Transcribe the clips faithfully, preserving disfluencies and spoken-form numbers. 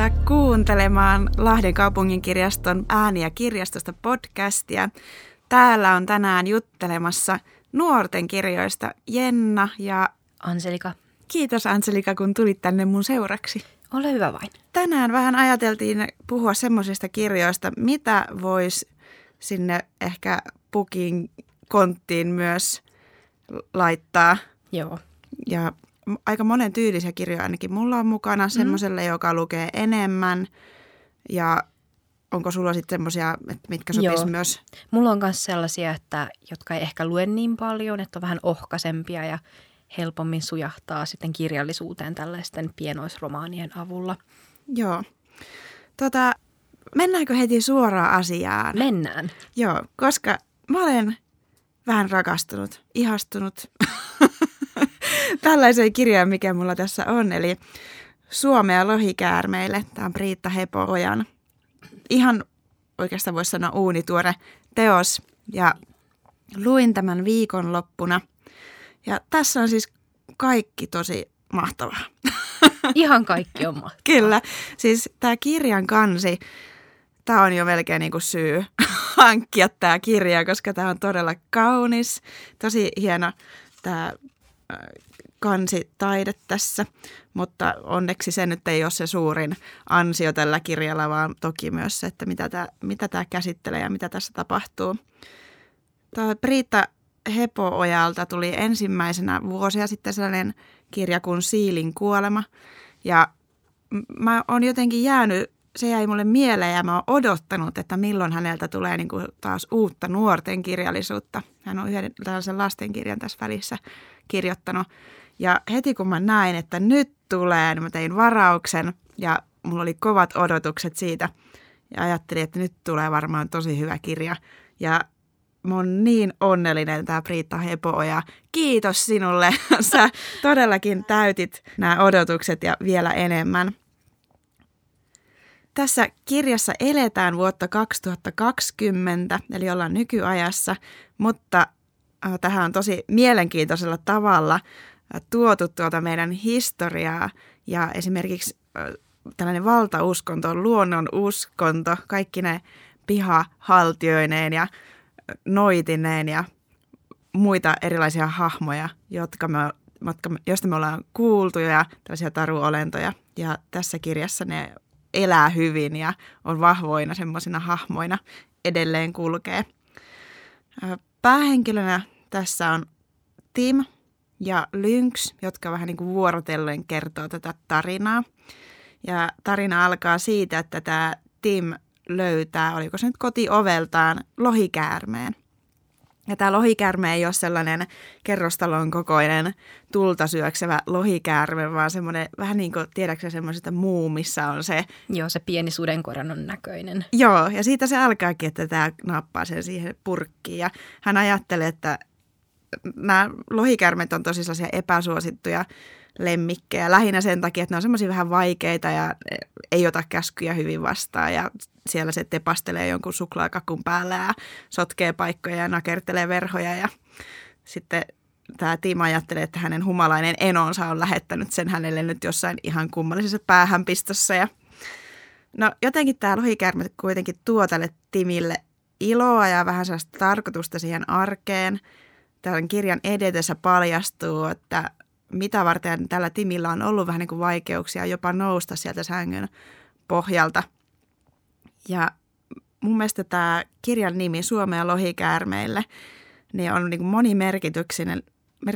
Tervetuloa kuuntelemaan Lahden kaupungin kirjaston ääniä kirjastosta podcastia. Täällä on tänään juttelemassa nuorten kirjoista Jenna ja Angelika. Kiitos Angelika, kun tulit tänne mun seuraksi. Ole hyvä vain. Tänään vähän ajateltiin puhua semmoisista kirjoista, mitä voisi sinne ehkä pukin konttiin myös laittaa. Joo. Ja aika monen tyylisiä kirjoja ainakin mulla on mukana, semmoiselle, mm. joka lukee enemmän. Ja onko sulla sitten semmoisia, mitkä sopisi myös? Mulla on myös sellaisia, että, jotka ei ehkä lue niin paljon, että on vähän ohkaisempia ja helpommin sujahtaa sitten kirjallisuuteen tällaisten pienoisromaanien avulla. Joo. Tota, mennäänkö heti suoraan asiaan? Mennään. Joo, koska mä olen vähän rakastunut, ihastunut tällaiseen kirjaan, mikä mulla tässä on. Eli Suomea lohikäärmeille. Tämä on Priitta Hepo-Ojan. Ihan oikeastaan voisi sanoa uunituore teos. Ja luin tämän viikonloppuna. Ja tässä on siis kaikki tosi mahtavaa. Ihan kaikki on mahtavaa. Kyllä. Siis tämä kirjan kansi, tämä on jo melkein niin kuin syy hankkia tämä kirja, koska tämä on todella kaunis. Tosi hieno tämä kansitaide tässä, mutta onneksi se nyt ei ole se suurin ansio tällä kirjalla, vaan toki myös se, että mitä tämä, mitä tämä käsittelee ja mitä tässä tapahtuu. Tuo Priitta Hepo-Ojalta tuli ensimmäisenä vuosia sitten sellainen kirja kuin Siilin kuolema. Ja mä oon jotenkin jäänyt, se jäi mulle mieleen ja mä oon odottanut, että milloin häneltä tulee niin kuin taas uutta nuorten kirjallisuutta. Hän on yhden tällaisen lastenkirjan tässä välissä kirjoittanut. Ja heti kun mä näin, että nyt tulee, niin mä tein varauksen ja mulla oli kovat odotukset siitä. Ja ajattelin, että nyt tulee varmaan tosi hyvä kirja. Ja mä oon niin onnellinen, tää Priitta Hepo-Oja. Kiitos sinulle. Sä todellakin täytit nämä odotukset ja vielä enemmän. Tässä kirjassa eletään vuotta kaksituhattakaksikymmentä, eli ollaan nykyajassa, mutta tähän on tosi mielenkiintoisella tavalla tuotu tuota meidän historiaa ja esimerkiksi tällainen valtauskonto, luonnon uskonto, kaikki ne pihahaltioineen ja noitineen ja muita erilaisia hahmoja, jotka me, joista me ollaan kuultu ja tällaisia taruolentoja. Ja tässä kirjassa ne elää hyvin ja on vahvoina semmoisina hahmoina, edelleen kulkee. Päähenkilönä tässä on Tim ja Lynx, jotka vähän niin kuin vuorotellen kertoo tätä tarinaa. Ja tarina alkaa siitä, että tämä Tim löytää, oliko se nyt kotioveltaan, lohikäärmeen. Ja tämä lohikäärme ei ole sellainen kerrostalon kokoinen tulta syöksevä lohikäärme, vaan semmoinen vähän niin kuin, tiedätkö semmoisesta muumissa on se. Joo, se pieni sudenkoranon näköinen. Joo, ja siitä se alkaakin, että tämä nappaa sen siihen purkkiin. Ja hän ajattelee, että nämä lohikäärmet on tosi sellaisia epäsuosittuja lemmikkejä. Lähinnä sen takia, että ne on semmoisia vähän vaikeita ja ei ota käskyjä hyvin vastaan. Ja siellä se tepastelee jonkun suklaakakun päällä ja sotkee paikkoja ja nakertelee verhoja. Ja sitten tämä Tim ajattelee, että hänen humalainen enonsa on lähettänyt sen hänelle nyt jossain ihan kummallisessa päähänpistossa. Ja no jotenkin tämä lohikäärme kuitenkin tuo tälle Timille iloa ja vähän sellaista tarkoitusta siihen arkeen. Tämän kirjan edetessä paljastuu, että mitä varten tällä Timillä on ollut vähän niin kuin vaikeuksia jopa nousta sieltä sängyn pohjalta. Ja mun mielestä tämä kirjan nimi Suomea lohikäärmeille niin on niin kuin monimerkityksinen,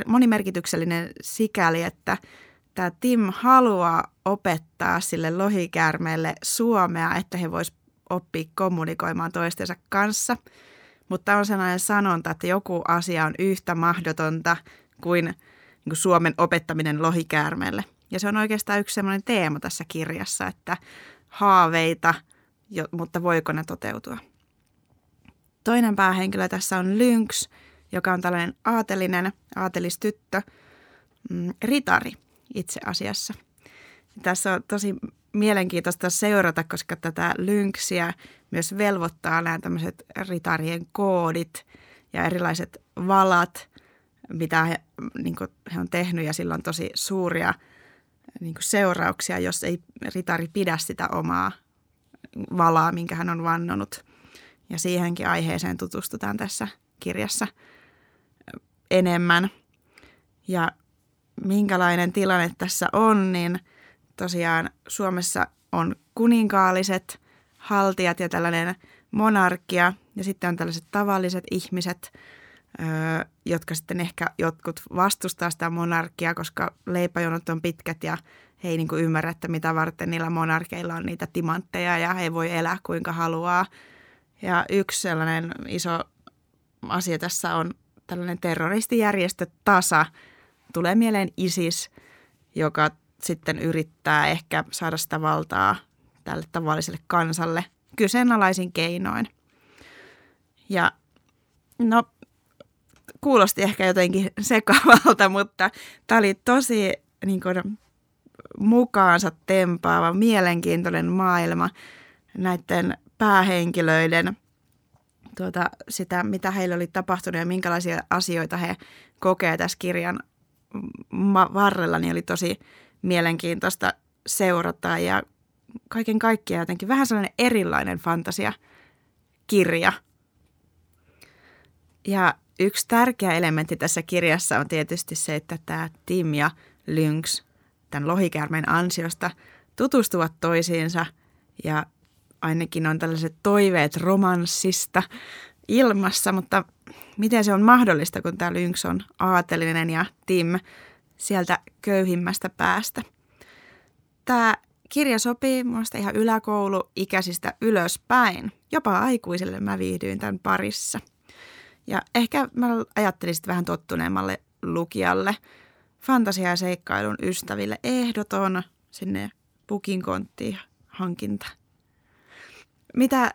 monimerkityksellinen sikäli, että tämä Tim haluaa opettaa sille lohikäärmeille suomea, että he vois oppia kommunikoimaan toistensa kanssa. Mutta on sellainen sanonta, että joku asia on yhtä mahdotonta kuin Suomen opettaminen lohikäärmeelle. Ja se on oikeastaan yksi sellainen teema tässä kirjassa, että haaveita, mutta voiko ne toteutua. Toinen päähenkilö tässä on Lynx, joka on tällainen aatelinen, aatelistyttö, ritari itse asiassa. Tässä on tosi mielenkiintoista seurata, koska tätä Lynxiä myös velvoittaa nämä tämmöiset ritarien koodit ja erilaiset valat, mitä he, niin kuin he on tehnyt, ja sillä on tosi suuria niin kuin seurauksia, jos ei ritari pidä sitä omaa valaa, minkä hän on vannonut. Ja siihenkin aiheeseen tutustutaan tässä kirjassa enemmän. Ja minkälainen tilanne tässä on, niin tosiaan Suomessa on kuninkaalliset haltijat ja tällainen monarkia. Ja sitten on tällaiset tavalliset ihmiset, jotka sitten ehkä jotkut vastustaa sitä monarkiaa, koska leipäjonot on pitkät ja he ei niin kuin ymmärrä, että mitä varten niillä monarkeilla on niitä timantteja ja he voi elää kuinka haluaa. Ja yksi sellainen iso asia tässä on tällainen terroristijärjestö TASA. Tulee mieleen ISIS, joka sitten yrittää ehkä saada sitä valtaa tälle tavalliselle kansalle kyseenalaisin keinoin. Ja no, kuulosti ehkä jotenkin sekavalta, mutta tämä oli tosi niin kuin, mukaansa tempaava, mielenkiintoinen maailma näiden päähenkilöiden, tuota, sitä mitä heillä oli tapahtunut ja minkälaisia asioita he kokee tässä kirjan varrella, niin oli tosi mielenkiintoista seurata ja kaiken kaikkiaan jotenkin vähän sellainen erilainen fantasiakirja. Ja yksi tärkeä elementti tässä kirjassa on tietysti se, että tämä Tim ja Lynx tämän lohikäärmeen ansiosta tutustuvat toisiinsa ja ainakin on tällaiset toiveet romanssista ilmassa, mutta miten se on mahdollista, kun tämä Lynx on aatelinen ja Tim sieltä köyhimmästä päästä. Tämä kirja sopii minusta ihan yläkouluikäisistä ylöspäin. Jopa aikuisille mä viihdyin tämän parissa. Ja ehkä mä ajattelin sitten vähän tottuneemmalle lukijalle. Fantasia- ja seikkailun ystäville ehdoton sinne pukinkonttiin hankinta. Mitä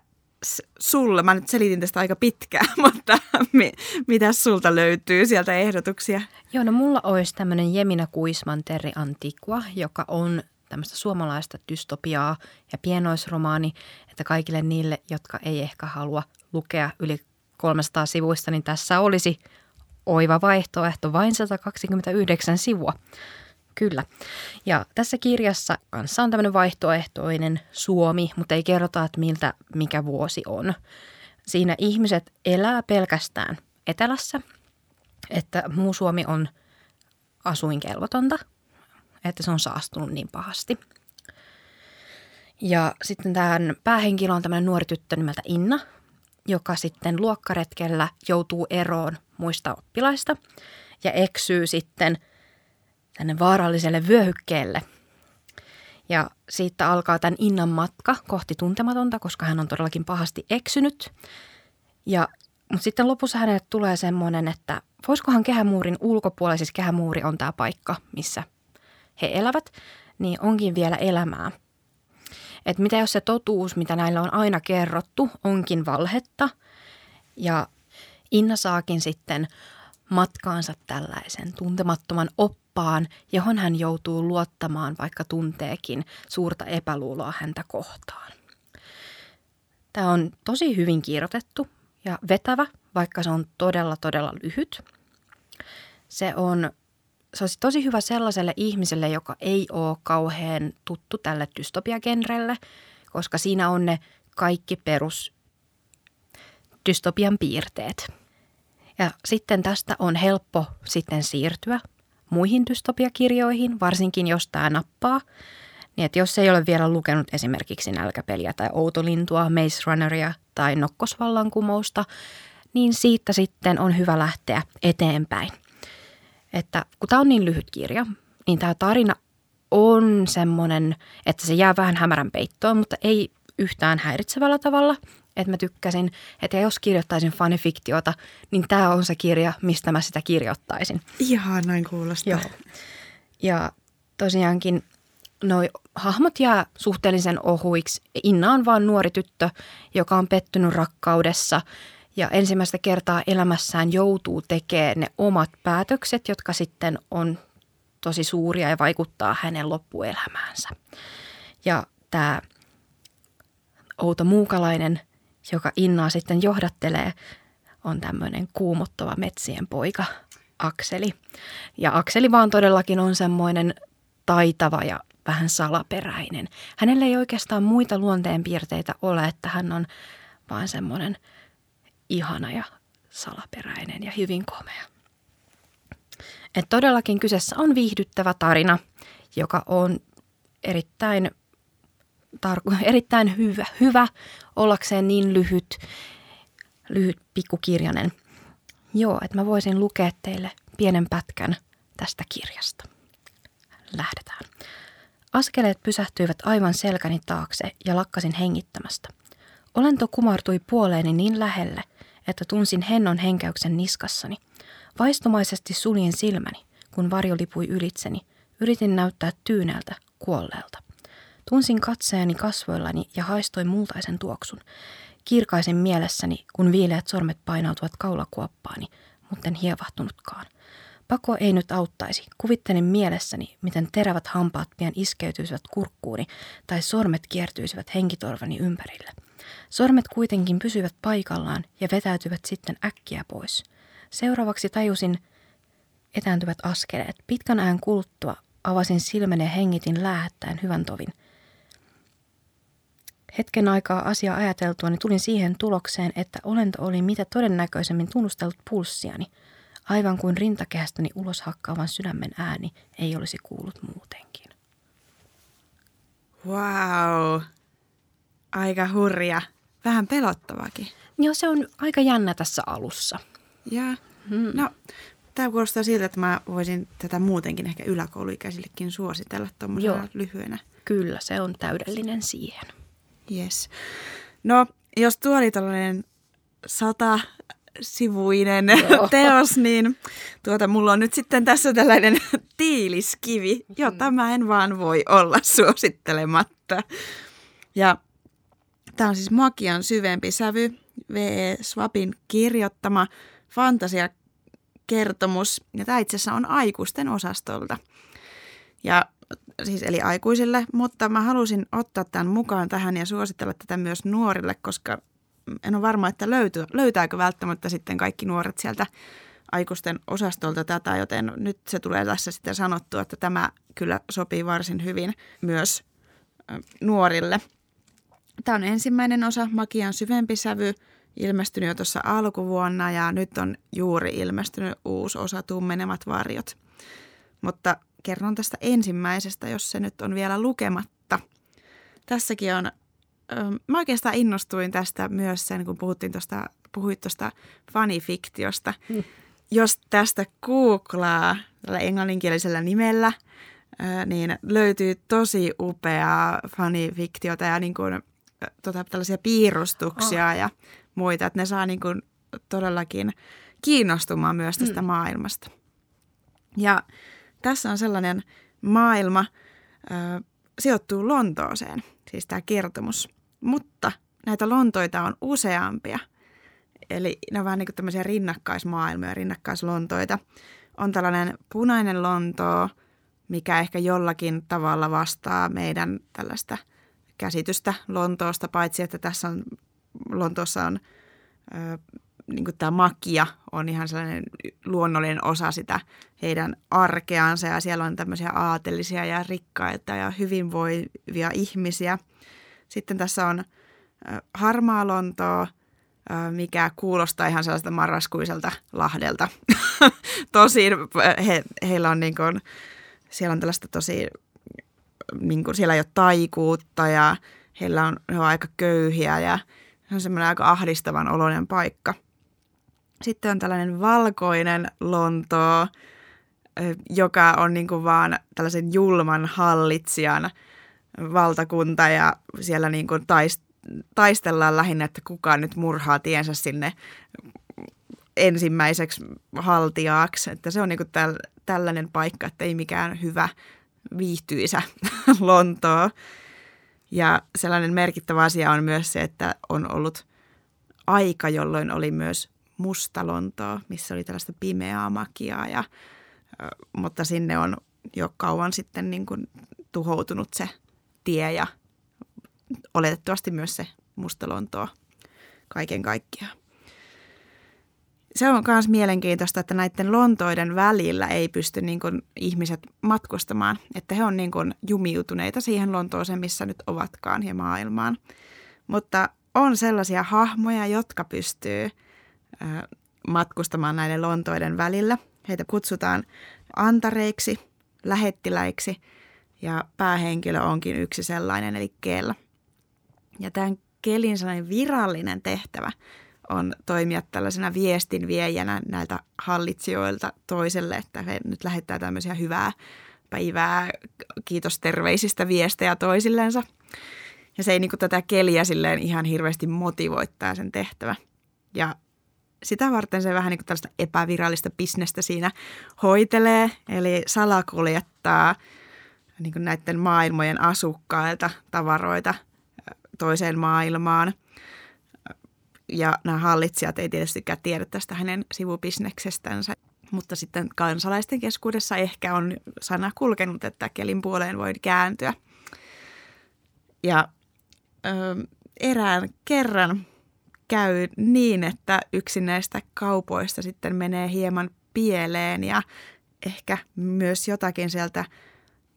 sulla, mä nyt selitin tästä aika pitkään, mutta mi, mitä sulta löytyy sieltä ehdotuksia? Joo, no mulla olisi tämmöinen Jemina Kuisman Terri Antikua, joka on tämmöistä suomalaista dystopiaa ja pienoisromaani, että kaikille niille, jotka ei ehkä halua lukea yli kolmesataa sivuista, niin tässä olisi oiva vaihtoehto vain sata kaksikymmentäyhdeksän sivua. Kyllä. Ja tässä kirjassa kanssa on tämmöinen vaihtoehtoinen Suomi, mutta ei kerrota, että miltä mikä vuosi on. Siinä ihmiset elää pelkästään etelässä, että muu Suomi on asuinkelvotonta, että se on saastunut niin pahasti. Ja sitten tämän päähenkilö on tämmöinen nuori tyttö nimeltä Inna, joka sitten luokkaretkellä joutuu eroon muista oppilaista ja eksyy sitten tänne vaaralliselle vyöhykkeelle. Ja siitä alkaa tämän Innan matka kohti tuntematonta, koska hän on todellakin pahasti eksynyt. Ja, mutta sitten lopussa hänelle tulee semmoinen, että voisikohan kehämuurin ulkopuolella, siis kehämuuri on tämä paikka, missä he elävät, niin onkin vielä elämää. Että mitä jos se totuus, mitä näillä on aina kerrottu, onkin valhetta. Ja Inna saakin sitten matkaansa tällaisen tuntemattoman oppaan, johon hän joutuu luottamaan, vaikka tunteekin suurta epäluuloa häntä kohtaan. Tämä on tosi hyvin kirjoitettu ja vetävä, vaikka se on todella, todella lyhyt. Se on... Se olisi tosi hyvä sellaiselle ihmiselle, joka ei ole kauhean tuttu tälle dystopiagenrelle, koska siinä on ne kaikki perus dystopian piirteet. Ja sitten tästä on helppo sitten siirtyä muihin dystopiakirjoihin, varsinkin jos tämä nappaa. Niin että jos ei ole vielä lukenut esimerkiksi Nälkäpeliä tai Outolintua, Maze Runneria tai Nokkosvallankumousta, niin siitä sitten on hyvä lähteä eteenpäin. Että kun tämä on niin lyhyt kirja, niin tämä tarina on semmoinen, että se jää vähän hämärän peittoon, mutta ei yhtään häiritsevällä tavalla. Että mä tykkäsin, että jos kirjoittaisin fanifiktiota, niin tämä on se kirja, mistä mä sitä kirjoittaisin. Ihan näin kuulostaa. Joo. Ja tosiaankin noi hahmot jää suhteellisen ohuiksi. Inna on vaan nuori tyttö, joka on pettynyt rakkaudessa. Ja ensimmäistä kertaa elämässään joutuu tekemään ne omat päätökset, jotka sitten on tosi suuria ja vaikuttaa hänen loppuelämäänsä. Ja tämä outo muukalainen, joka Innaa sitten johdattelee, on tämmöinen kuumottava metsien poika, Akseli. Ja Akseli vaan todellakin on semmoinen taitava ja vähän salaperäinen. Hänellä ei oikeastaan muita luonteenpiirteitä ole, että hän on vaan semmoinen ihana ja salaperäinen ja hyvin komea. Et todellakin kyseessä on viihdyttävä tarina, joka on erittäin, tarko- erittäin hyvä, hyvä ollakseen niin lyhyt, lyhyt pikkukirjanen. Joo, että mä voisin lukea teille pienen pätkän tästä kirjasta. Lähdetään. Askeleet pysähtyivät aivan selkäni taakse ja lakkasin hengittämästä. Olento kumartui puoleeni niin lähelle, että tunsin hennon henkäyksen niskassani. Vaistomaisesti suljin silmäni, kun varjo lipui ylitseni. Yritin näyttää tyyneltä, kuolleelta. Tunsin katseeni kasvoillani ja haistoin multaisen tuoksun. Kirkaisin mielessäni, kun viileät sormet painautuvat kaulakuoppaani, mutta en hievahtunutkaan. Pako ei nyt auttaisi. Kuvittelin mielessäni, miten terävät hampaat pian iskeytyisivät kurkkuuni tai sormet kiertyisivät henkitorvani ympärille. Sormet kuitenkin pysyivät paikallaan ja vetäytyvät sitten äkkiä pois. Seuraavaksi tajusin etääntyvät askeleet. Pitkän ajan kuluttua avasin silmäni ja hengitin läähättäen hyvän tovin. Hetken aikaa asiaa ajateltuani tulin siihen tulokseen, että olento oli mitä todennäköisemmin tunnustellut pulssiani, aivan kuin rintakehästäni ulos hakkaavan sydämen ääni ei olisi kuullut muutenkin. Wow, aika hurja. Vähän pelottavakin. Joo, se on aika jännä tässä alussa. Jaa, hmm. no tämä kuulostaa siltä, että mä voisin tätä muutenkin ehkä yläkouluikäisillekin suositella tuommoisena lyhyenä. Kyllä, se on täydellinen siihen. Yes. No, jos tuo oli tällainen satasivuinen Joo. teos, niin tuota, mulla on nyt sitten tässä tällainen tiiliskivi, jota mä en vaan voi olla suosittelematta. Ja tämä on siis Magian syvempi sävy, V E. Swapin kirjoittama fantasiakertomus, ja tämä itse asiassa on aikuisten osastolta. Ja siis eli aikuisille, mutta mä halusin ottaa tämän mukaan tähän ja suositella tätä myös nuorille, koska en ole varma, että löytyy, löytääkö välttämättä sitten kaikki nuoret sieltä aikuisten osastolta tätä, joten nyt se tulee tässä sitten sanottua, että tämä kyllä sopii varsin hyvin myös nuorille. Tämä on ensimmäinen osa, Magian syvempi sävy, ilmestynyt jo tuossa alkuvuonna ja nyt on juuri ilmestynyt uusi osa, Tummenevat varjot. Mutta kerron tästä ensimmäisestä, jos se nyt on vielä lukematta. Tässäkin on, mä oikeastaan innostuin tästä myös sen, kun puhuttiin tuosta, puhuit tuosta fanifiktiosta. Mm. Jos tästä googlaa tällä englanninkielisellä nimellä, niin löytyy tosi upeaa fanifiktiota ja niin kuin, tota, tällaisia piirustuksia oh. ja muita. Että ne saa niin kuin todellakin kiinnostumaan myös tästä mm. maailmasta. Ja tässä on sellainen maailma, äh, sijoittuu Lontooseen, siis tämä kertomus, mutta näitä Lontoita on useampia. Eli ne on vähän niin kuin tämmöisiä rinnakkaismaailmoja, rinnakkaислontoita. On tällainen punainen Lontoo, mikä ehkä jollakin tavalla vastaa meidän tällaista käsitystä Lontoosta, paitsi että tässä on, Lontoossa on äh, niin kuin tämä Magia on ihan sellainen luonnollinen osa sitä heidän arkeansa ja siellä on tämmöisiä aatelisia ja rikkaita ja hyvinvoivia ihmisiä. Sitten tässä on harmaa Lontoa, mikä kuulostaa ihan sellaista marraskuiselta Lahdelta. Tosin he, heillä on niin kuin, siellä on tällaista tosi, niin kuin, siellä ei ole taikuutta ja heillä on, he on aika köyhiä ja se on semmoinen aika ahdistavan oloinen paikka. Sitten on tällainen valkoinen Lontoo, joka on niin kuin vaan tällaisen julman hallitsijan valtakunta ja siellä niin kuin taistellaan lähinnä, että kuka nyt murhaa tiensä sinne ensimmäiseksi haltijaaksi. Että se on niin kuin täl, tällainen paikka, että ei mikään hyvä viihtyisä Lontoo. Ja sellainen merkittävä asia on myös se, että on ollut aika, jolloin oli myös musta Lontoa, missä oli tällaista pimeää magiaa, ja, mutta sinne on jo kauan sitten niin kuin tuhoutunut se tie ja oletettavasti myös se musta Lontoa kaiken kaikkiaan. se on myös mielenkiintoista, että näiden lontoiden välillä ei pysty niin kuin ihmiset matkustamaan, että he on niin kuin jumiutuneita siihen Lontooseen, missä nyt ovatkaan ja maailmaan. Mutta on sellaisia hahmoja, jotka pystyy matkustamaan näiden lontoiden välillä. Heitä kutsutaan antareiksi, lähettiläiksi ja päähenkilö onkin yksi sellainen, eli Kel. Ja tämän Kelin sellainen virallinen tehtävä on toimia tällaisena viestinviejänä näiltä hallitsijoilta toiselle, että he nyt lähettää tämmöisiä hyvää päivää, kiitos terveisistä viestejä toisillensa. Ja se ei niin kuin tätä Keliä silleen ihan hirveästi motivoittaa sen tehtävä. Ja sitä varten se vähän niin kuin tällaista epävirallista bisnestä siinä hoitelee, eli salakuljettaa niin kuin näiden maailmojen asukkailta tavaroita toiseen maailmaan. Ja nämä hallitsijat ei tietystikään tiedä tästä hänen sivubisneksestänsä, mutta sitten kansalaisten keskuudessa ehkä on sana kulkenut, että Kelin puoleen voi kääntyä. Ja ö, erään kerran käy niin, että yksi näistä kaupoista sitten menee hieman pieleen ja ehkä myös jotakin sieltä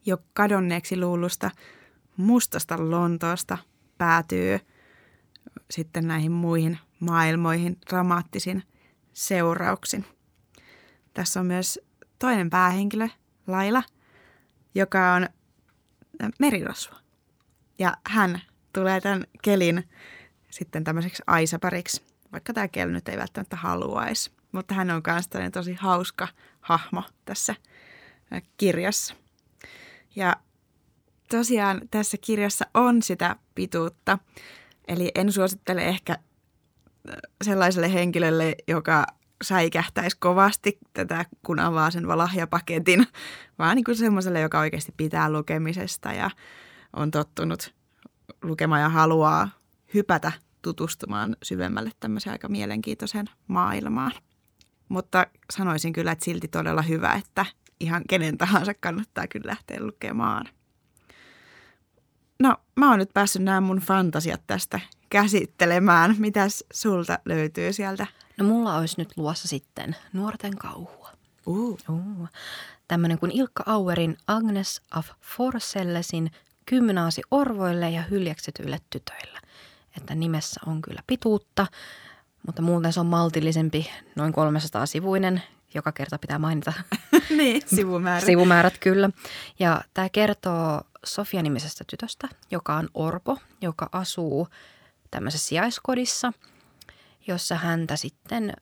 jo kadonneeksi luullusta mustasta Lontoosta päätyy sitten näihin muihin maailmoihin dramaattisin seurauksin. Tässä on myös toinen päähenkilö, Laila, joka on merirosvo. Ja hän tulee tämän Kelin sitten tämmöiseksi aisapariksi, vaikka tämä Kel nyt ei välttämättä haluaisi. Mutta hän on myös tällainen tosi hauska hahmo tässä kirjassa. Ja tosiaan tässä kirjassa on sitä pituutta. Eli en suosittele ehkä sellaiselle henkilölle, joka säikähtäisi kovasti tätä, kun avaa sen lahjapaketin, vaan niin kuin semmoiselle, joka oikeasti pitää lukemisesta ja on tottunut lukemaan ja haluaa hypätä tutustumaan syvemmälle tämmöiseen aika mielenkiintoiseen maailmaan. Mutta sanoisin kyllä, että silti todella hyvä, että ihan kenen tahansa kannattaa kyllä lähteä lukemaan. No, mä oon nyt päässyt nämä mun fantasiat tästä käsittelemään. Mitäs sulta löytyy sieltä? No mulla olisi nyt luossa sitten nuorten kauhua. Uh. Uh. Tämmöinen kuin Ilkka Auerin Agnes af Forssellesin Kymnaasi orvoille ja hyljeksetyille tytöille. Että nimessä on kyllä pituutta, mutta muuten se on maltillisempi, noin kolmesataa sivuinen. Joka kerta pitää mainita niin, sivumäärät. sivumäärät kyllä. Ja tämä kertoo Sofia-nimisestä tytöstä, joka on orpo, joka asuu tämmöisessä sijaiskodissa, jossa häntä sitten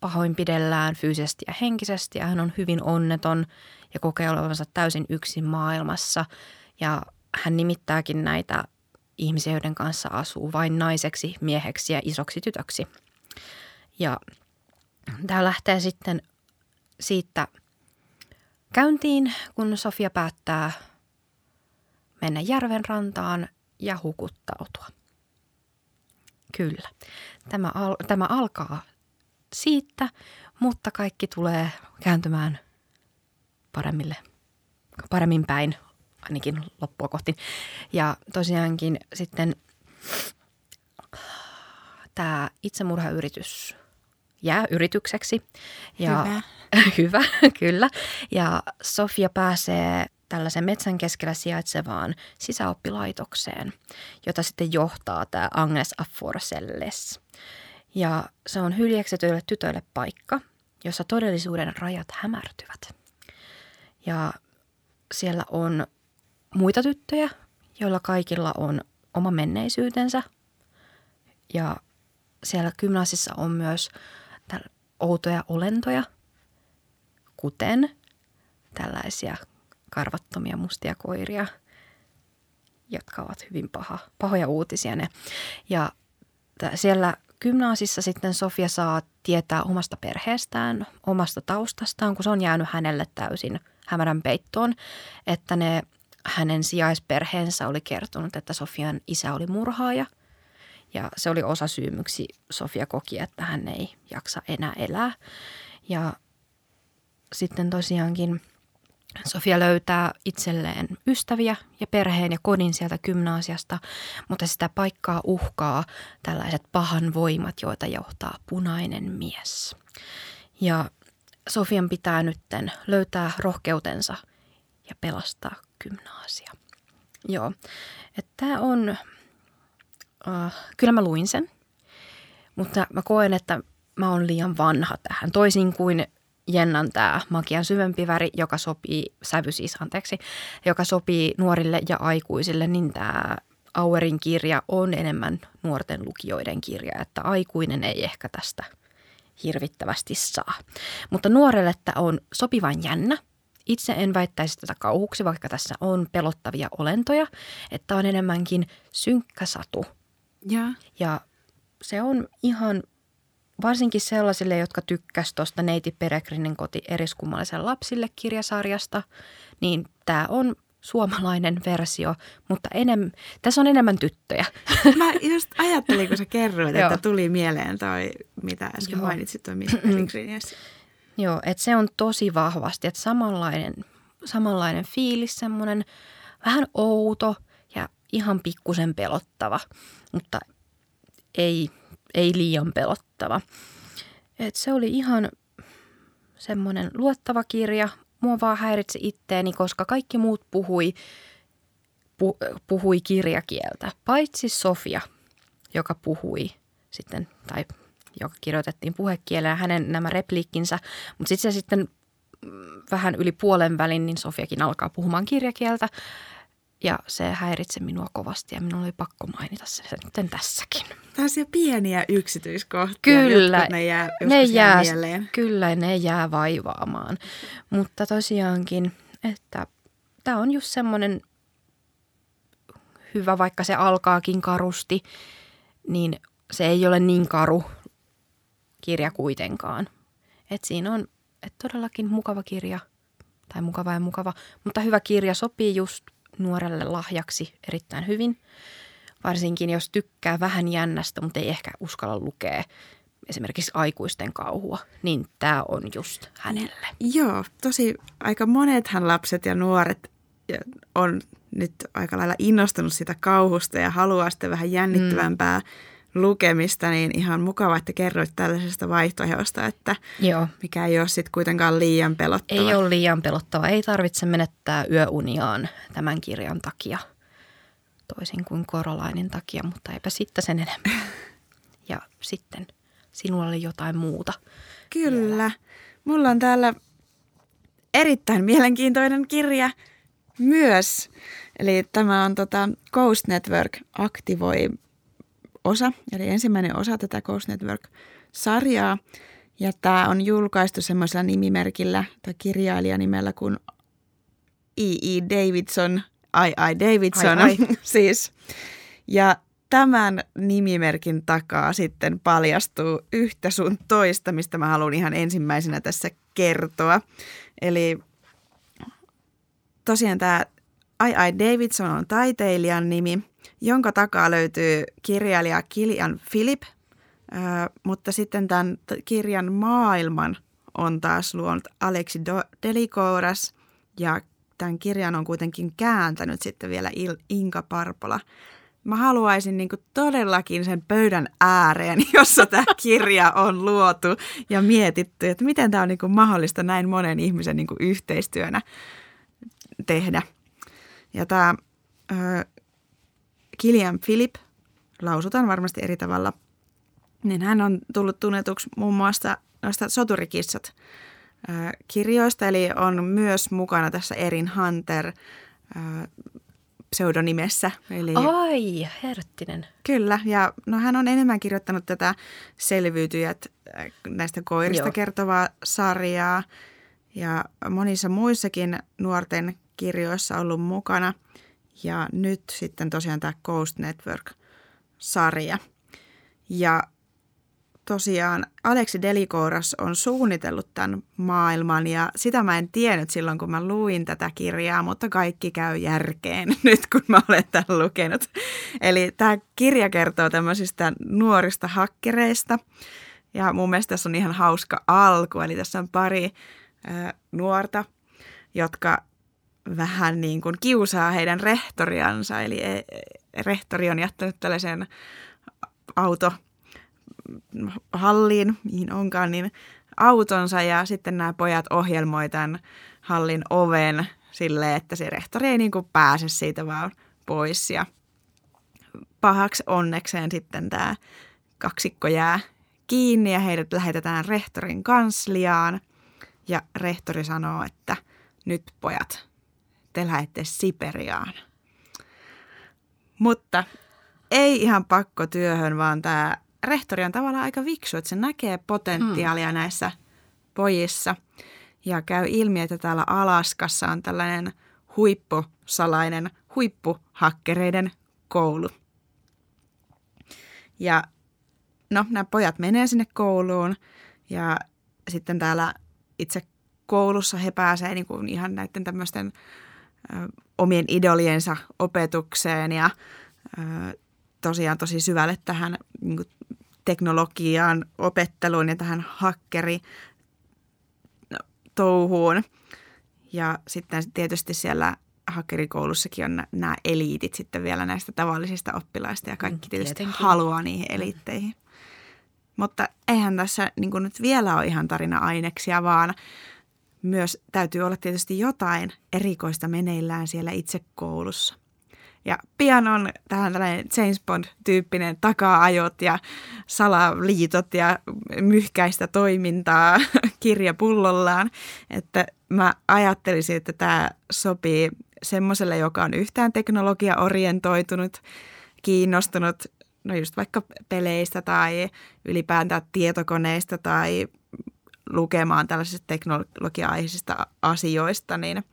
pahoinpidellään fyysisesti ja henkisesti. Ja hän on hyvin onneton ja kokee olevansa täysin yksin maailmassa. Ja hän nimittääkin näitä ihmisiä, joiden kanssa asuu vain naiseksi, mieheksi ja isoksi tytöksi. Ja tämä lähtee sitten siitä käyntiin, kun Sofia päättää mennä järven rantaan ja hukuttautua. Kyllä. Tämä, al- tämä alkaa siitä, mutta kaikki tulee kääntymään paremmille, paremmin päin, ainakin loppua kohti. Ja tosiaankin sitten tämä itsemurhayritys jää yritykseksi. Ja, hyvä. Hyvä, kyllä. Ja Sofia pääsee tällaisen metsän keskellä sijaitsevaan sisäoppilaitokseen, jota sitten johtaa tämä Agnes af Forselles. Ja se on hyljeksetyille tytöille paikka, jossa todellisuuden rajat hämärtyvät. Ja siellä on muita tyttöjä, joilla kaikilla on oma menneisyytensä. Ja siellä gymnaasissa on myös outoja olentoja, kuten tällaisia karvattomia mustia koiria, jotka ovat hyvin paha, pahoja uutisia ne. Ja t- siellä gymnaasissa sitten Sofia saa tietää omasta perheestään, omasta taustastaan, kun se on jäänyt hänelle täysin hämärän peittoon, että ne hänen sijaisperheensä oli kertonut, että Sofian isä oli murhaaja. Ja se oli osa syy, miksi Sofia koki, että hän ei jaksa enää elää. Ja sitten tosiaankin Sofia löytää itselleen ystäviä ja perheen ja kodin sieltä kymnaasiasta, mutta sitä paikkaa uhkaa tällaiset pahan voimat, joita johtaa punainen mies. Ja Sofian pitää nytten löytää rohkeutensa ja pelastaa kymnaasia. Joo, että tämä on, äh, kyllä mä luin sen, mutta mä koen, että mä oon liian vanha tähän, toisin kuin Jennan tämä Magian syvempi väri, joka sopii, sävy siis anteeksi, joka sopii nuorille ja aikuisille, niin tämä Auerin kirja on enemmän nuorten lukijoiden kirja, että aikuinen ei ehkä tästä hirvittävästi saa. Mutta nuorelle tämä on sopivan jännä. Itse en väittäisi tätä kauhuksi, vaikka tässä on pelottavia olentoja, että on enemmänkin synkkä satu. Yeah. Ja se on ihan... Varsinkin sellaisille, jotka tykkäsivät tuosta Neiti Peregrinin koti eriskummallisen lapsille -kirjasarjasta, niin tämä on suomalainen versio, mutta enem, tässä on enemmän tyttöjä. Mä just ajattelin, kun sä kerroit, että tuli mieleen tai mitä äsken Joo. mainitsit tuon Peregrinissä. Joo, että se on tosi vahvasti, että samanlainen, samanlainen fiilis, semmoinen vähän outo ja ihan pikkusen pelottava, mutta ei... Ei liian pelottava. Et se oli ihan semmoinen luottava kirja. Mua vaan häiritsi itteeni, koska kaikki muut puhui, pu, puhui kirjakieltä. Paitsi Sofia, joka puhui sitten, tai joka kirjoitettiin puhekielellä hänen nämä repliikkinsä. Mutta sitten se sitten vähän yli puolen välin, niin Sofiakin alkaa puhumaan kirjakieltä. Ja se häiritsi minua kovasti ja minulla oli pakko mainita se nyt tässäkin. Tällaisia pieniä yksityiskohtia, kyllä, jotka ne jää, ne jää mieleen. Kyllä, ne jää vaivaamaan. Mutta tosiaankin, että tämä on just semmoinen hyvä, vaikka se alkaakin karusti, niin se ei ole niin karu kirja kuitenkaan. Että siinä on et todellakin mukava kirja, tai mukava ja mukava, mutta hyvä kirja sopii just nuorelle lahjaksi erittäin hyvin, varsinkin jos tykkää vähän jännästä, mutta ei ehkä uskalla lukea esimerkiksi aikuisten kauhua, niin tämä on just hänelle. Joo, tosi aika monethan lapset ja nuoret on nyt aika lailla innostunut sitä kauhusta ja haluaa sitä vähän jännittävämpää mm. lukemista, niin ihan mukava, että kerroit tällaisesta vaihtoehdosta, että Joo. mikä ei ole sitten kuitenkaan liian pelottava. Ei ole liian pelottava, ei tarvitse menettää yöuniaan tämän kirjan takia. Toisin kuin Korolainen takia, mutta eipä sitten sen enemmän. Ja sitten sinulla oli jotain muuta. Kyllä. Vielä. Mulla on täällä erittäin mielenkiintoinen kirja myös. Eli tämä on tota Coast Network aktivoi osa, eli ensimmäinen osa tätä Coast Network-sarjaa. Ja tämä on julkaistu semmoisella nimimerkillä tai kirjailijanimellä kuin I I Davidson. I I Davidson, ai, ai. Siis. Ja tämän nimimerkin takaa sitten paljastuu yhtä sun toista, mistä mä haluan ihan ensimmäisenä tässä kertoa. Eli tosiaan tämä I I Davidson on taiteilijan nimi, jonka takaa löytyy kirjailija Gillian Philip, mutta sitten tämän kirjan maailman on taas luonut Aleksi Delikouras ja tämän kirjan on kuitenkin kääntänyt sitten vielä Inka Parpola. Mä haluaisin niin kuin todellakin sen pöydän ääreen, jossa tämä kirja on luotu ja mietitty, että miten tämä on niin kuin mahdollista näin monen ihmisen niin kuin yhteistyönä tehdä. Ja tämä äh, Gillian Philip, lausutaan varmasti eri tavalla, niin hän on tullut tunnetuksi muun muassa noista soturikissat kirjoista, eli on myös mukana tässä Erin Hunter äh, pseudonimessä. Eli... Ai, herttinen. Kyllä, ja no, hän on enemmän kirjoittanut tätä selviytyjät äh, näistä koirista Joo. kertovaa sarjaa ja monissa muissakin nuorten kirjoissa ollut mukana. Ja nyt sitten tosiaan tämä Coast Network-sarja. Ja tosiaan Aleksi Delikouras on suunnitellut tämän maailman ja sitä mä en tiennyt silloin, kun mä luin tätä kirjaa, mutta kaikki käy järkeen nyt, kun mä olen tämän lukenut. Eli tämä kirja kertoo tämmöisistä nuorista hakkereista ja mun mielestä tässä on ihan hauska alku. Eli tässä on pari äh, nuorta jotka vähän niin kuin kiusaa heidän rehtoriansa. Eli rehtori on jättänyt tällaisen autohalliin, mihin onkaan, niin autonsa ja sitten nämä pojat ohjelmoi tämän hallin oven silleen, että se rehtori ei niin kuin pääse siitä vaan pois ja pahaksi onnekseen sitten tämä kaksikko jää kiinni ja heidät lähetetään rehtorin kansliaan ja rehtori sanoo, että nyt pojat, te lähette Siperiaan. Mutta ei ihan pakko työhön, vaan tämä rehtori on tavallaan aika viksu, että se näkee potentiaalia mm. näissä pojissa ja käy ilmi, että täällä Alaskassa on tällainen huippusalainen huippuhakkereiden koulu. Ja no, nämä pojat menee sinne kouluun ja sitten täällä itse koulussa he pääsevät niin kuin ihan näiden tämmöisten ö, omien idoliensa opetukseen ja ö, tosiaan tosi syvälle tähän niin kuin teknologiaan, opetteluun ja tähän hakkeritouhuun. Ja sitten tietysti siellä hakkerikoulussakin on nämä eliitit sitten vielä näistä tavallisista oppilaista ja kaikki tietysti Tietenkin. haluaa niihin eliitteihin. Mutta eihän tässä niin kuin nyt vielä ole ihan tarina-aineksia, vaan myös täytyy olla tietysti jotain erikoista meneillään siellä itse koulussa. Ja pian on tähän tällainen James Bond-tyyppinen taka-ajot ja salaliitot ja myhkäistä toimintaa kirjapullollaan. Että mä ajattelisin, että tämä sopii semmoiselle, joka on yhtään teknologiaorientoitunut, kiinnostunut, no just vaikka peleistä tai ylipäätään tietokoneista tai lukemaan tällaisista teknologia-aiheisista asioista, niin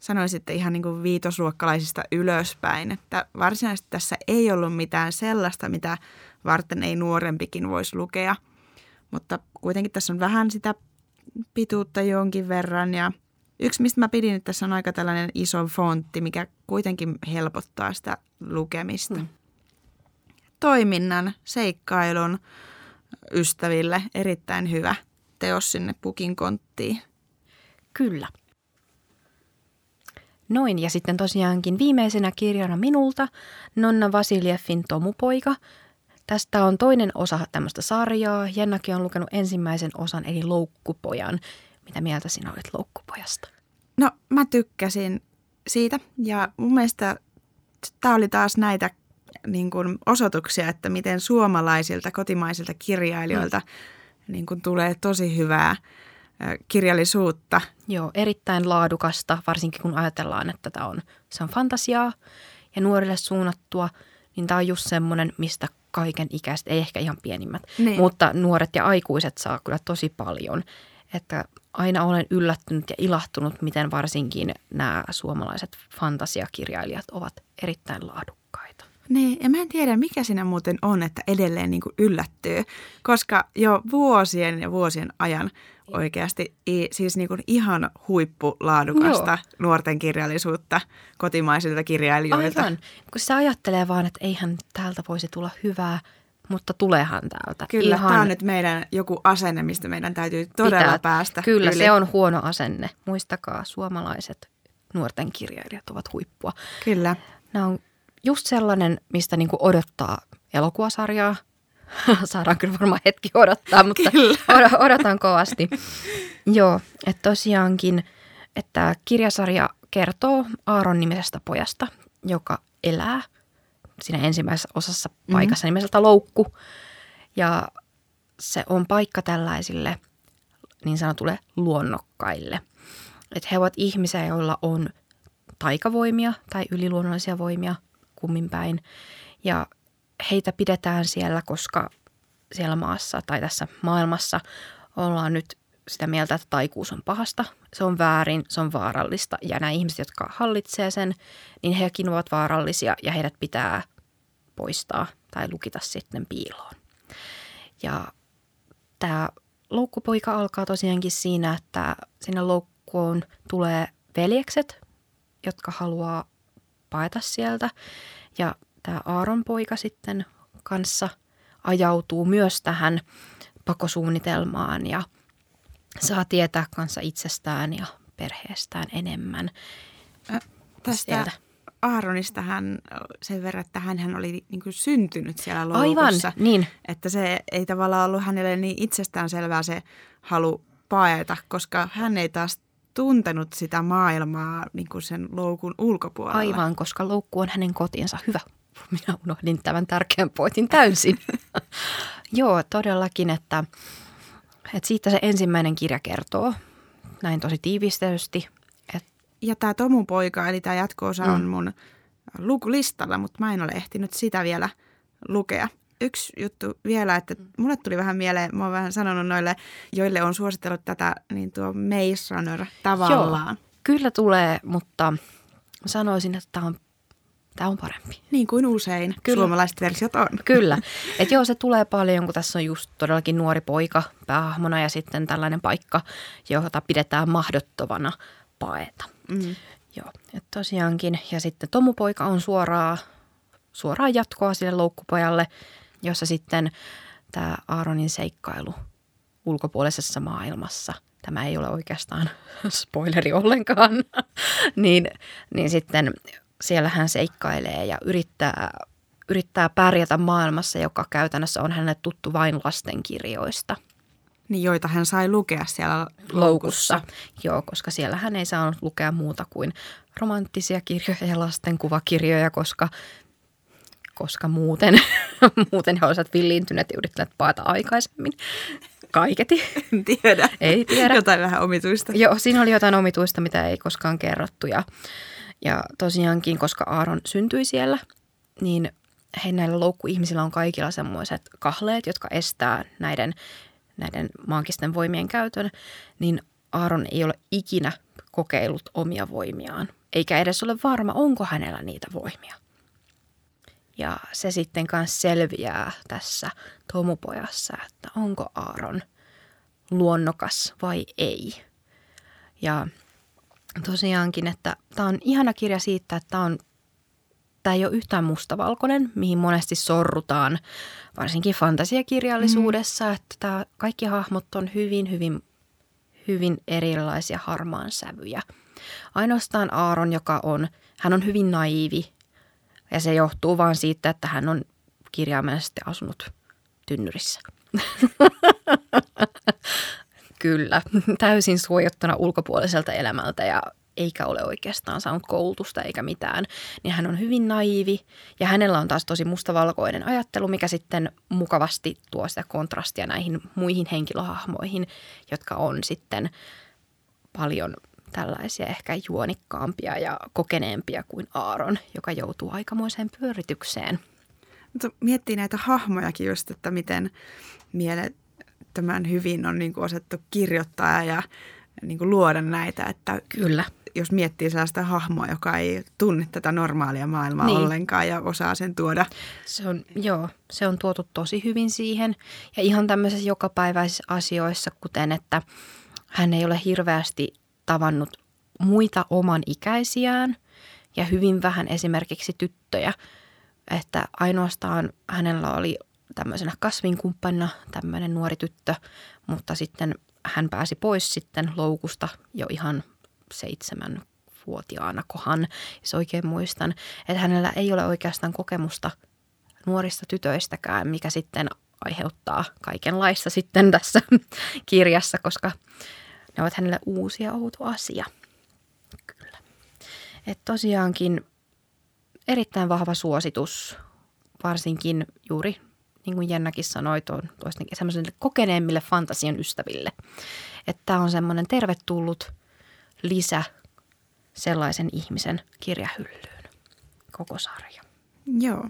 sanoisin, että ihan niin kuin viitosluokkalaisista ylöspäin, että varsinaisesti tässä ei ollut mitään sellaista, mitä varten ei nuorempikin voisi lukea, mutta kuitenkin tässä on vähän sitä pituutta jonkin verran ja yksi, mistä mä pidin, että tässä on aika tällainen iso fontti, mikä kuitenkin helpottaa sitä lukemista. Hmm. Toiminnan, seikkailun ystäville erittäin hyvä teos sinne pukin konttiin. Kyllä. Noin, ja sitten tosiaankin viimeisenä kirjana minulta Nonna Vasiljeffin Tomupoika. Tästä on toinen osa tämmöistä sarjaa. Jennakin on lukenut ensimmäisen osan, eli Loukkupojan. Mitä mieltä sinä olet Loukkupojasta? No, mä tykkäsin siitä, ja mun mielestä tämä oli taas näitä niin kuin osoituksia, että miten suomalaisilta, kotimaisilta kirjailijoilta mm. niin kuin tulee tosi hyvää kirjallisuutta. Joo, erittäin laadukasta, varsinkin kun ajatellaan, että tämä on, se on fantasiaa ja nuorille suunnattua, niin tämä on just semmoinen, mistä kaiken ikäiset, ei ehkä ihan pienimmät, niin. mutta nuoret ja aikuiset saa kyllä tosi paljon. Että aina olen yllättynyt ja ilahtunut, miten varsinkin nämä suomalaiset fantasiakirjailijat ovat erittäin laadukkaita. Niin, ja mä en tiedä, mikä siinä muuten on, että edelleen niin kuin yllättyy, koska jo vuosien ja vuosien ajan oikeasti siis niin kuin ihan huippulaadukasta Joo. nuorten kirjallisuutta kotimaisilta kirjailijoilta. Aivan, kun se ajattelee vaan, että eihän täältä voisi tulla hyvää, mutta tuleehan täältä. Kyllä, ihan tämä on nyt meidän joku asenne, mistä meidän täytyy todella pitää. päästä. Kyllä, yli. Se on huono asenne. Muistakaa, suomalaiset nuorten kirjailijat ovat huippua. Kyllä. Nämä on just sellainen, mistä niinku odottaa elokuvasarjaa. Saadaan kyllä varmaan hetki odottaa, mutta od- odotan kovasti. Joo, että tosiaankin, että kirjasarja kertoo Aaron nimisestä pojasta, joka elää siinä ensimmäisessä osassa paikassa mm-hmm. nimeltä Loukku. Ja se on paikka tällaisille niin sanotulle luonnokkaille. Että he ovat ihmisiä, joilla on taikavoimia tai yliluonnollisia voimia kummin päin. Ja heitä pidetään siellä, koska siellä maassa tai tässä maailmassa ollaan nyt sitä mieltä, että taikuus on pahasta. Se on väärin, se on vaarallista ja nämä ihmiset, jotka hallitsee sen, niin hekin ovat vaarallisia ja heidät pitää poistaa tai lukita sitten piiloon. Ja tämä Loukkupoika alkaa tosiaankin siinä, että sinne loukkuun tulee veljekset, jotka haluaa paeta sieltä ja tämä Aaron poika sitten kanssa ajautuu myös tähän pakosuunnitelmaan ja saa tietää kanssa itsestään ja perheestään enemmän. Ä, tästä sieltä. Aaronista hän sen verran, että hän oli niin kuin syntynyt siellä loukussa. Aivan, niin. Että se ei tavallaan ollut hänelle niin itsestäänselvää se halu paeta, koska hän ei taas tuntenut sitä maailmaa niin kuin sen loukun ulkopuolella. Aivan, koska loukku on hänen kotiinsa. Hyvä. Minä unohdin tämän tärkeän pointin täysin. Joo, todellakin, että, että siitä se ensimmäinen kirja kertoo näin tosi tiivistetysti. Että... Ja tämä Tomupoika, eli tämä jatko-osa on mm. mun lukulistalla, mutta mä en ole ehtinyt sitä vielä lukea. Yksi juttu vielä, että mulle tuli vähän mieleen, mä oon vähän sanonut noille, joille on suositellut tätä, niin tuo Maze Runner tavallaan. Joo, kyllä tulee, mutta sanoisin, että tämä on Tämä on parempi. Niin kuin usein Kyllä. suomalaiset versiot on. Kyllä. Että joo, se tulee paljon, kun tässä on just todellakin nuori poika päähahmona ja sitten tällainen paikka, jota pidetään mahdottomana paeta. Mm. Joo, että tosiaankin. Ja sitten Tomupoika on suoraa, suoraa jatkoa sille Loukkupojalle, jossa sitten tämä Aaronin seikkailu ulkopuolisessa maailmassa, tämä ei ole oikeastaan spoileri ollenkaan, niin, niin sitten... Siellä hän seikkailee ja yrittää, yrittää pärjätä maailmassa, joka käytännössä on hänelle tuttu vain lastenkirjoista. Niin, joita hän sai lukea siellä loukussa. loukussa. Joo, koska siellä hän ei saanut lukea muuta kuin romanttisia kirjoja ja lastenkuvakirjoja, koska, koska muuten, muuten he olisivat villiintyneet ja yrittäneet paeta aikaisemmin. Kaiketi. En tiedä. Ei tiedä. Jotain vähän omituista. Joo, siinä oli jotain omituista, mitä ei koskaan kerrottu ja... Ja tosiaankin, koska Aaron syntyi siellä, niin he näillä loukkuihmisillä on kaikilla semmoiset kahleet, jotka estää näiden, näiden maagisten voimien käytön, niin Aaron ei ole ikinä kokeillut omia voimiaan, eikä edes ole varma, onko hänellä niitä voimia. Ja se sitten kanssa selviää tässä Tomupojassa, että onko Aaron luonnokas vai ei. Ja... Tosiaankin, että tämä on ihana kirja siitä, että tämä, on, tämä ei ole yhtään mustavalkoinen, mihin monesti sorrutaan, varsinkin fantasiakirjallisuudessa, mm. että tämä, kaikki hahmot on hyvin, hyvin, hyvin erilaisia harmaan sävyjä. Ainoastaan Aaron, joka on, hän on hyvin naiivi ja se johtuu vaan siitä, että hän on kirjaimellisesti asunut tynnyrissä. Kyllä, täysin suojattuna ulkopuoliselta elämältä ja eikä ole oikeastaan saanut koulutusta eikä mitään. Niin hän on hyvin naiivi ja hänellä on taas tosi mustavalkoinen ajattelu, mikä sitten mukavasti tuo sitä kontrastia näihin muihin henkilöhahmoihin, jotka on sitten paljon tällaisia ehkä juonikkaampia ja kokeneempia kuin Aaron, joka joutuu aikamoiseen pyöritykseen. Miettii näitä hahmojakin just, että miten mielet... Tämän hyvin on niin kuin osettu kirjoittaa ja niin kuin luoda näitä, että Kyllä. jos miettii sellaista hahmoa, joka ei tunne tätä normaalia maailmaa niin. ollenkaan ja osaa sen tuoda. Se on, joo, se on tuotu tosi hyvin siihen ja ihan tämmöisissä jokapäiväisissä asioissa, kuten että hän ei ole hirveästi tavannut muita oman ikäisiään ja hyvin vähän esimerkiksi tyttöjä, että ainoastaan hänellä oli tämmöisenä kasvinkumppanina tämmöinen nuori tyttö, mutta sitten hän pääsi pois sitten loukusta jo ihan seitsemänvuotiaana kohan, jos oikein muistan. Että hänellä ei ole oikeastaan kokemusta nuorista tytöistäkään, mikä sitten aiheuttaa kaikenlaista sitten tässä kirjassa, koska ne ovat hänelle uusia outo asia. Kyllä. Että tosiaankin erittäin vahva suositus, varsinkin juuri niin kuin Jennakin sanoi, tuon semmoisille kokeneemmille fantasian ystäville. Että tämä on semmoinen tervetullut lisä sellaisen ihmisen kirjahyllyyn, koko sarja. Joo.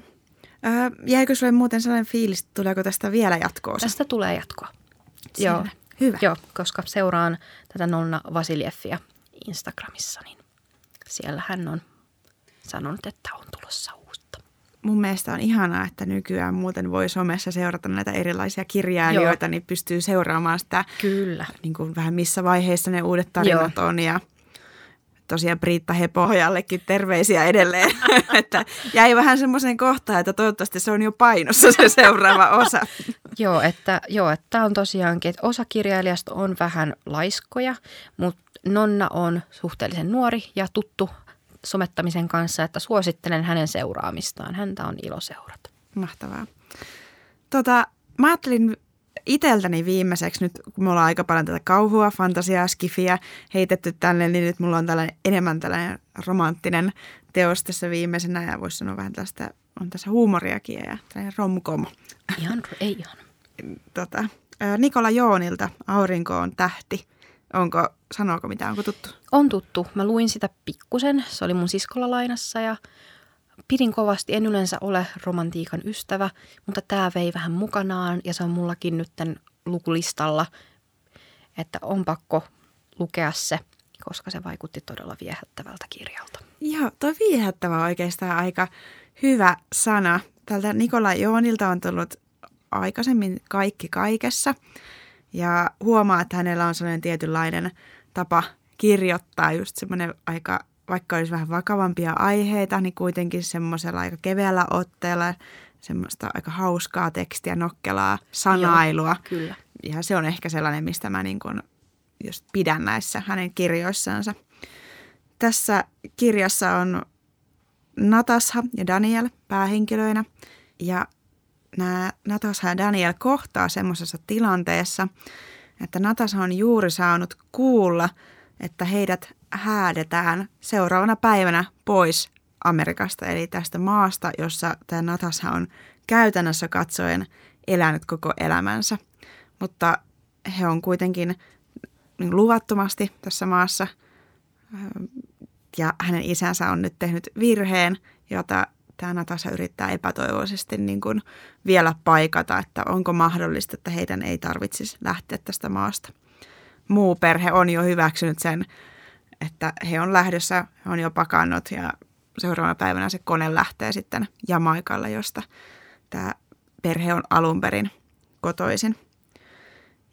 Ää, jäikö sulle muuten sellainen fiilis, että tuleeko tästä vielä jatkoa? Tästä tulee jatkoa. Siinä. Joo. Hyvä. Joo, koska seuraan tätä Nonna Vasiljeffia Instagramissa, niin siellä hän on sanonut, että on tulossa uutta. Mun mielestä on ihanaa, että nykyään muuten voi somessa seurata näitä erilaisia kirjailijoita, Joo. niin pystyy seuraamaan sitä, Kyllä. niin kuin vähän missä vaiheessa ne uudet tarinat Joo. on. Ja tosiaan Priitta Hepo-Ojallekin terveisiä edelleen, että jäi vähän semmoiseen kohtaan, että toivottavasti se on jo painossa se seuraava osa. Joo, että joo, tämä on tosiaankin, että osa kirjailijasta on vähän laiskoja, mutta Nonna on suhteellisen nuori ja tuttu somettamisen kanssa, että suosittelen hänen seuraamistaan. Häntä on ilo seurata. Mahtavaa. Tota, mä ajattelin itseltäni viimeiseksi nyt, kun me ollaan aika paljon tätä kauhua, fantasiaa, skifiä heitetty tänne, niin nyt mulla on tällainen, enemmän tällainen romanttinen teos tässä viimeisenä ja voisi sanoa vähän tästä, on tässä huumoriakin ja tällainen romcom. Ihan, ei ihan. Tota, Nikola Joonilta Aurinko on tähti. Onko, sanooko mitä, onko tuttu? On tuttu. Mä luin sitä pikkusen. Se oli mun siskolla lainassa ja pidin kovasti. En yleensä ole romantiikan ystävä, mutta tää vei vähän mukanaan ja se on mullakin nyt tämän lukulistalla, että on pakko lukea se, koska se vaikutti todella viehättävältä kirjalta. Joo, tuo viehättävä on oikeastaan aika hyvä sana. Tältä Nikola Joonilta on tullut aikaisemmin Kaikki kaikessa. Ja huomaa, että hänellä on sellainen tietynlainen tapa kirjoittaa just semmoinen aika, vaikka olisi vähän vakavampia aiheita, niin kuitenkin semmoisella aika keveällä otteella, semmoista aika hauskaa tekstiä, nokkelaa, sanailua. Joo, kyllä. Ja se on ehkä sellainen, mistä mä niin kun just pidän näissä hänen kirjoissansa. Tässä kirjassa on Natasha ja Daniel päähenkilöinä ja nämä Natasha ja Daniel kohtaa semmoisessa tilanteessa, että Natasha on juuri saanut kuulla, että heidät häädetään seuraavana päivänä pois Amerikasta, eli tästä maasta, jossa tämä Natasha on käytännössä katsoen elänyt koko elämänsä. Mutta he on kuitenkin luvattomasti tässä maassa ja hänen isänsä on nyt tehnyt virheen, jota tämä Natasha yrittää epätoivoisesti niin kuin vielä paikata, että onko mahdollista, että heidän ei tarvitsisi lähteä tästä maasta. Muu perhe on jo hyväksynyt sen, että he on lähdössä, he on jo pakannut ja seuraavana päivänä se kone lähtee sitten Jamaikalla, josta tämä perhe on alun perin kotoisin.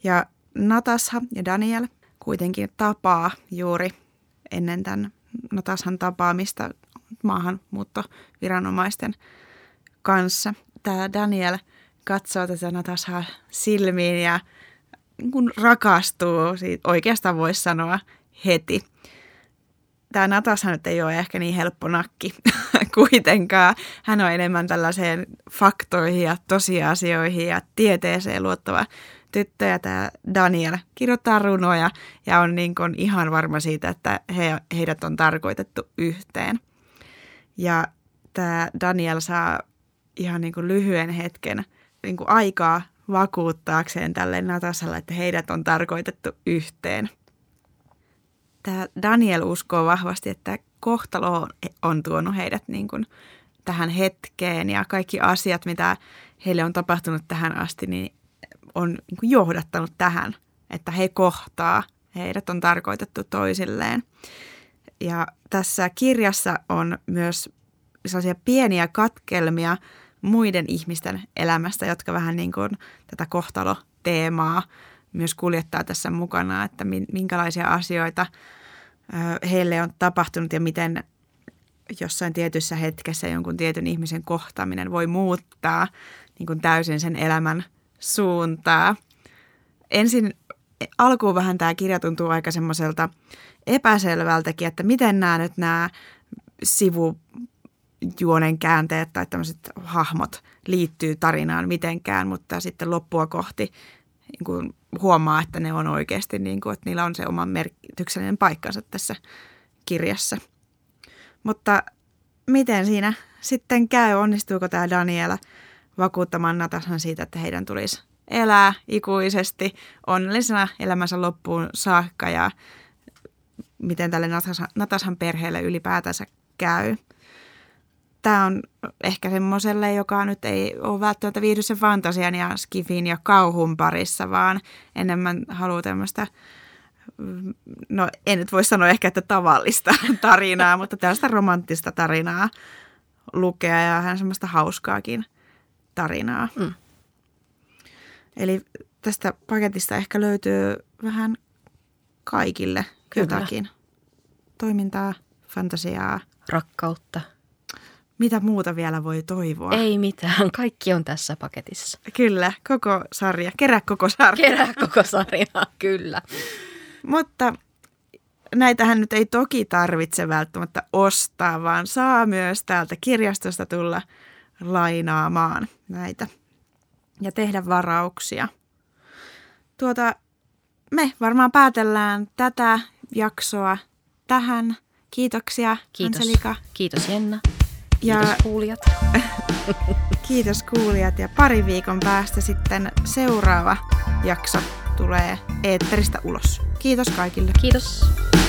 Ja Natasha ja Daniel kuitenkin tapaa juuri ennen tämän Natashan tapaamista maahanmuuttoviranomaisten kanssa. Tämä Daniel katsoo tätä Natashaa silmiin ja kun rakastuu, siitä oikeastaan voisi sanoa heti. Tämä Natasha nyt ei ole ehkä niin helppo nakki kuitenkaan. Hän on enemmän tällaiseen faktoihin ja tosiasioihin ja tieteeseen luottava tyttö. Ja tämä Daniel kirjoittaa runoja ja on niin kuin ihan varma siitä, että he, heidät on tarkoitettu yhteen. Ja tämä Daniel saa ihan niin kuin lyhyen hetken niin kuin aikaa vakuuttaakseen tälle Natashalle, että heidät on tarkoitettu yhteen. Tämä Daniel uskoo vahvasti, että kohtalo on tuonut heidät niin kuin tähän hetkeen ja kaikki asiat, mitä heille on tapahtunut tähän asti, niin on niin kuin johdattanut tähän, että he kohtaa, heidät on tarkoitettu toisilleen. Ja tässä kirjassa on myös sellaisia pieniä katkelmia muiden ihmisten elämästä, jotka vähän niin kuin tätä kohtaloteemaa myös kuljettaa tässä mukana, että minkälaisia asioita heille on tapahtunut ja miten jossain tietyssä hetkessä jonkun tietyn ihmisen kohtaaminen voi muuttaa niin kuin täysin sen elämän suuntaa. Ensin alkuun vähän tämä kirja tuntuu aika semmoiselta epäselvältäkin, että miten nämä nyt nämä sivujuonen käänteet tai tämmöiset hahmot liittyy tarinaan mitenkään, mutta sitten loppua kohti niin kuin huomaa, että ne on oikeasti niin kuin, että niillä on se oma merkityksellinen paikkansa tässä kirjassa. Mutta miten siinä sitten käy, onnistuuko tämä Daniela vakuuttamaan Natashan siitä, että heidän tulisi elää ikuisesti onnellisena elämänsä loppuun saakka ja miten tälle Natashan perheelle ylipäätänsä käy. Tämä on ehkä semmoiselle, joka nyt ei ole välttämättä viihdy sen fantasian ja skifin ja kauhun parissa, vaan enemmän haluaa tämmöistä, no en nyt voi sanoa ehkä, että tavallista tarinaa, mutta tällaista romanttista tarinaa lukea ja vähän semmoista hauskaakin tarinaa. Mm. Eli tästä paketista ehkä löytyy vähän kaikille jotakin. Kyllä. Toimintaa, fantasiaa. Rakkautta. Mitä muuta vielä voi toivoa? Ei mitään, kaikki on tässä paketissa. Kyllä, koko sarja, kerää koko sarja. Kerää koko sarjaa, kyllä. Mutta näitähän nyt ei toki tarvitse välttämättä ostaa, vaan saa myös täältä kirjastosta tulla lainaamaan näitä ja tehdä varauksia. Tuota, me varmaan päätellään tätä jaksoa tähän. Kiitoksia, kiitos. Angelika. Kiitos, Jenna. Ja kiitos kuulijat. Kiitos kuulijat ja pari viikon päästä sitten seuraava jakso tulee eetteristä ulos. Kiitos kaikille. Kiitos.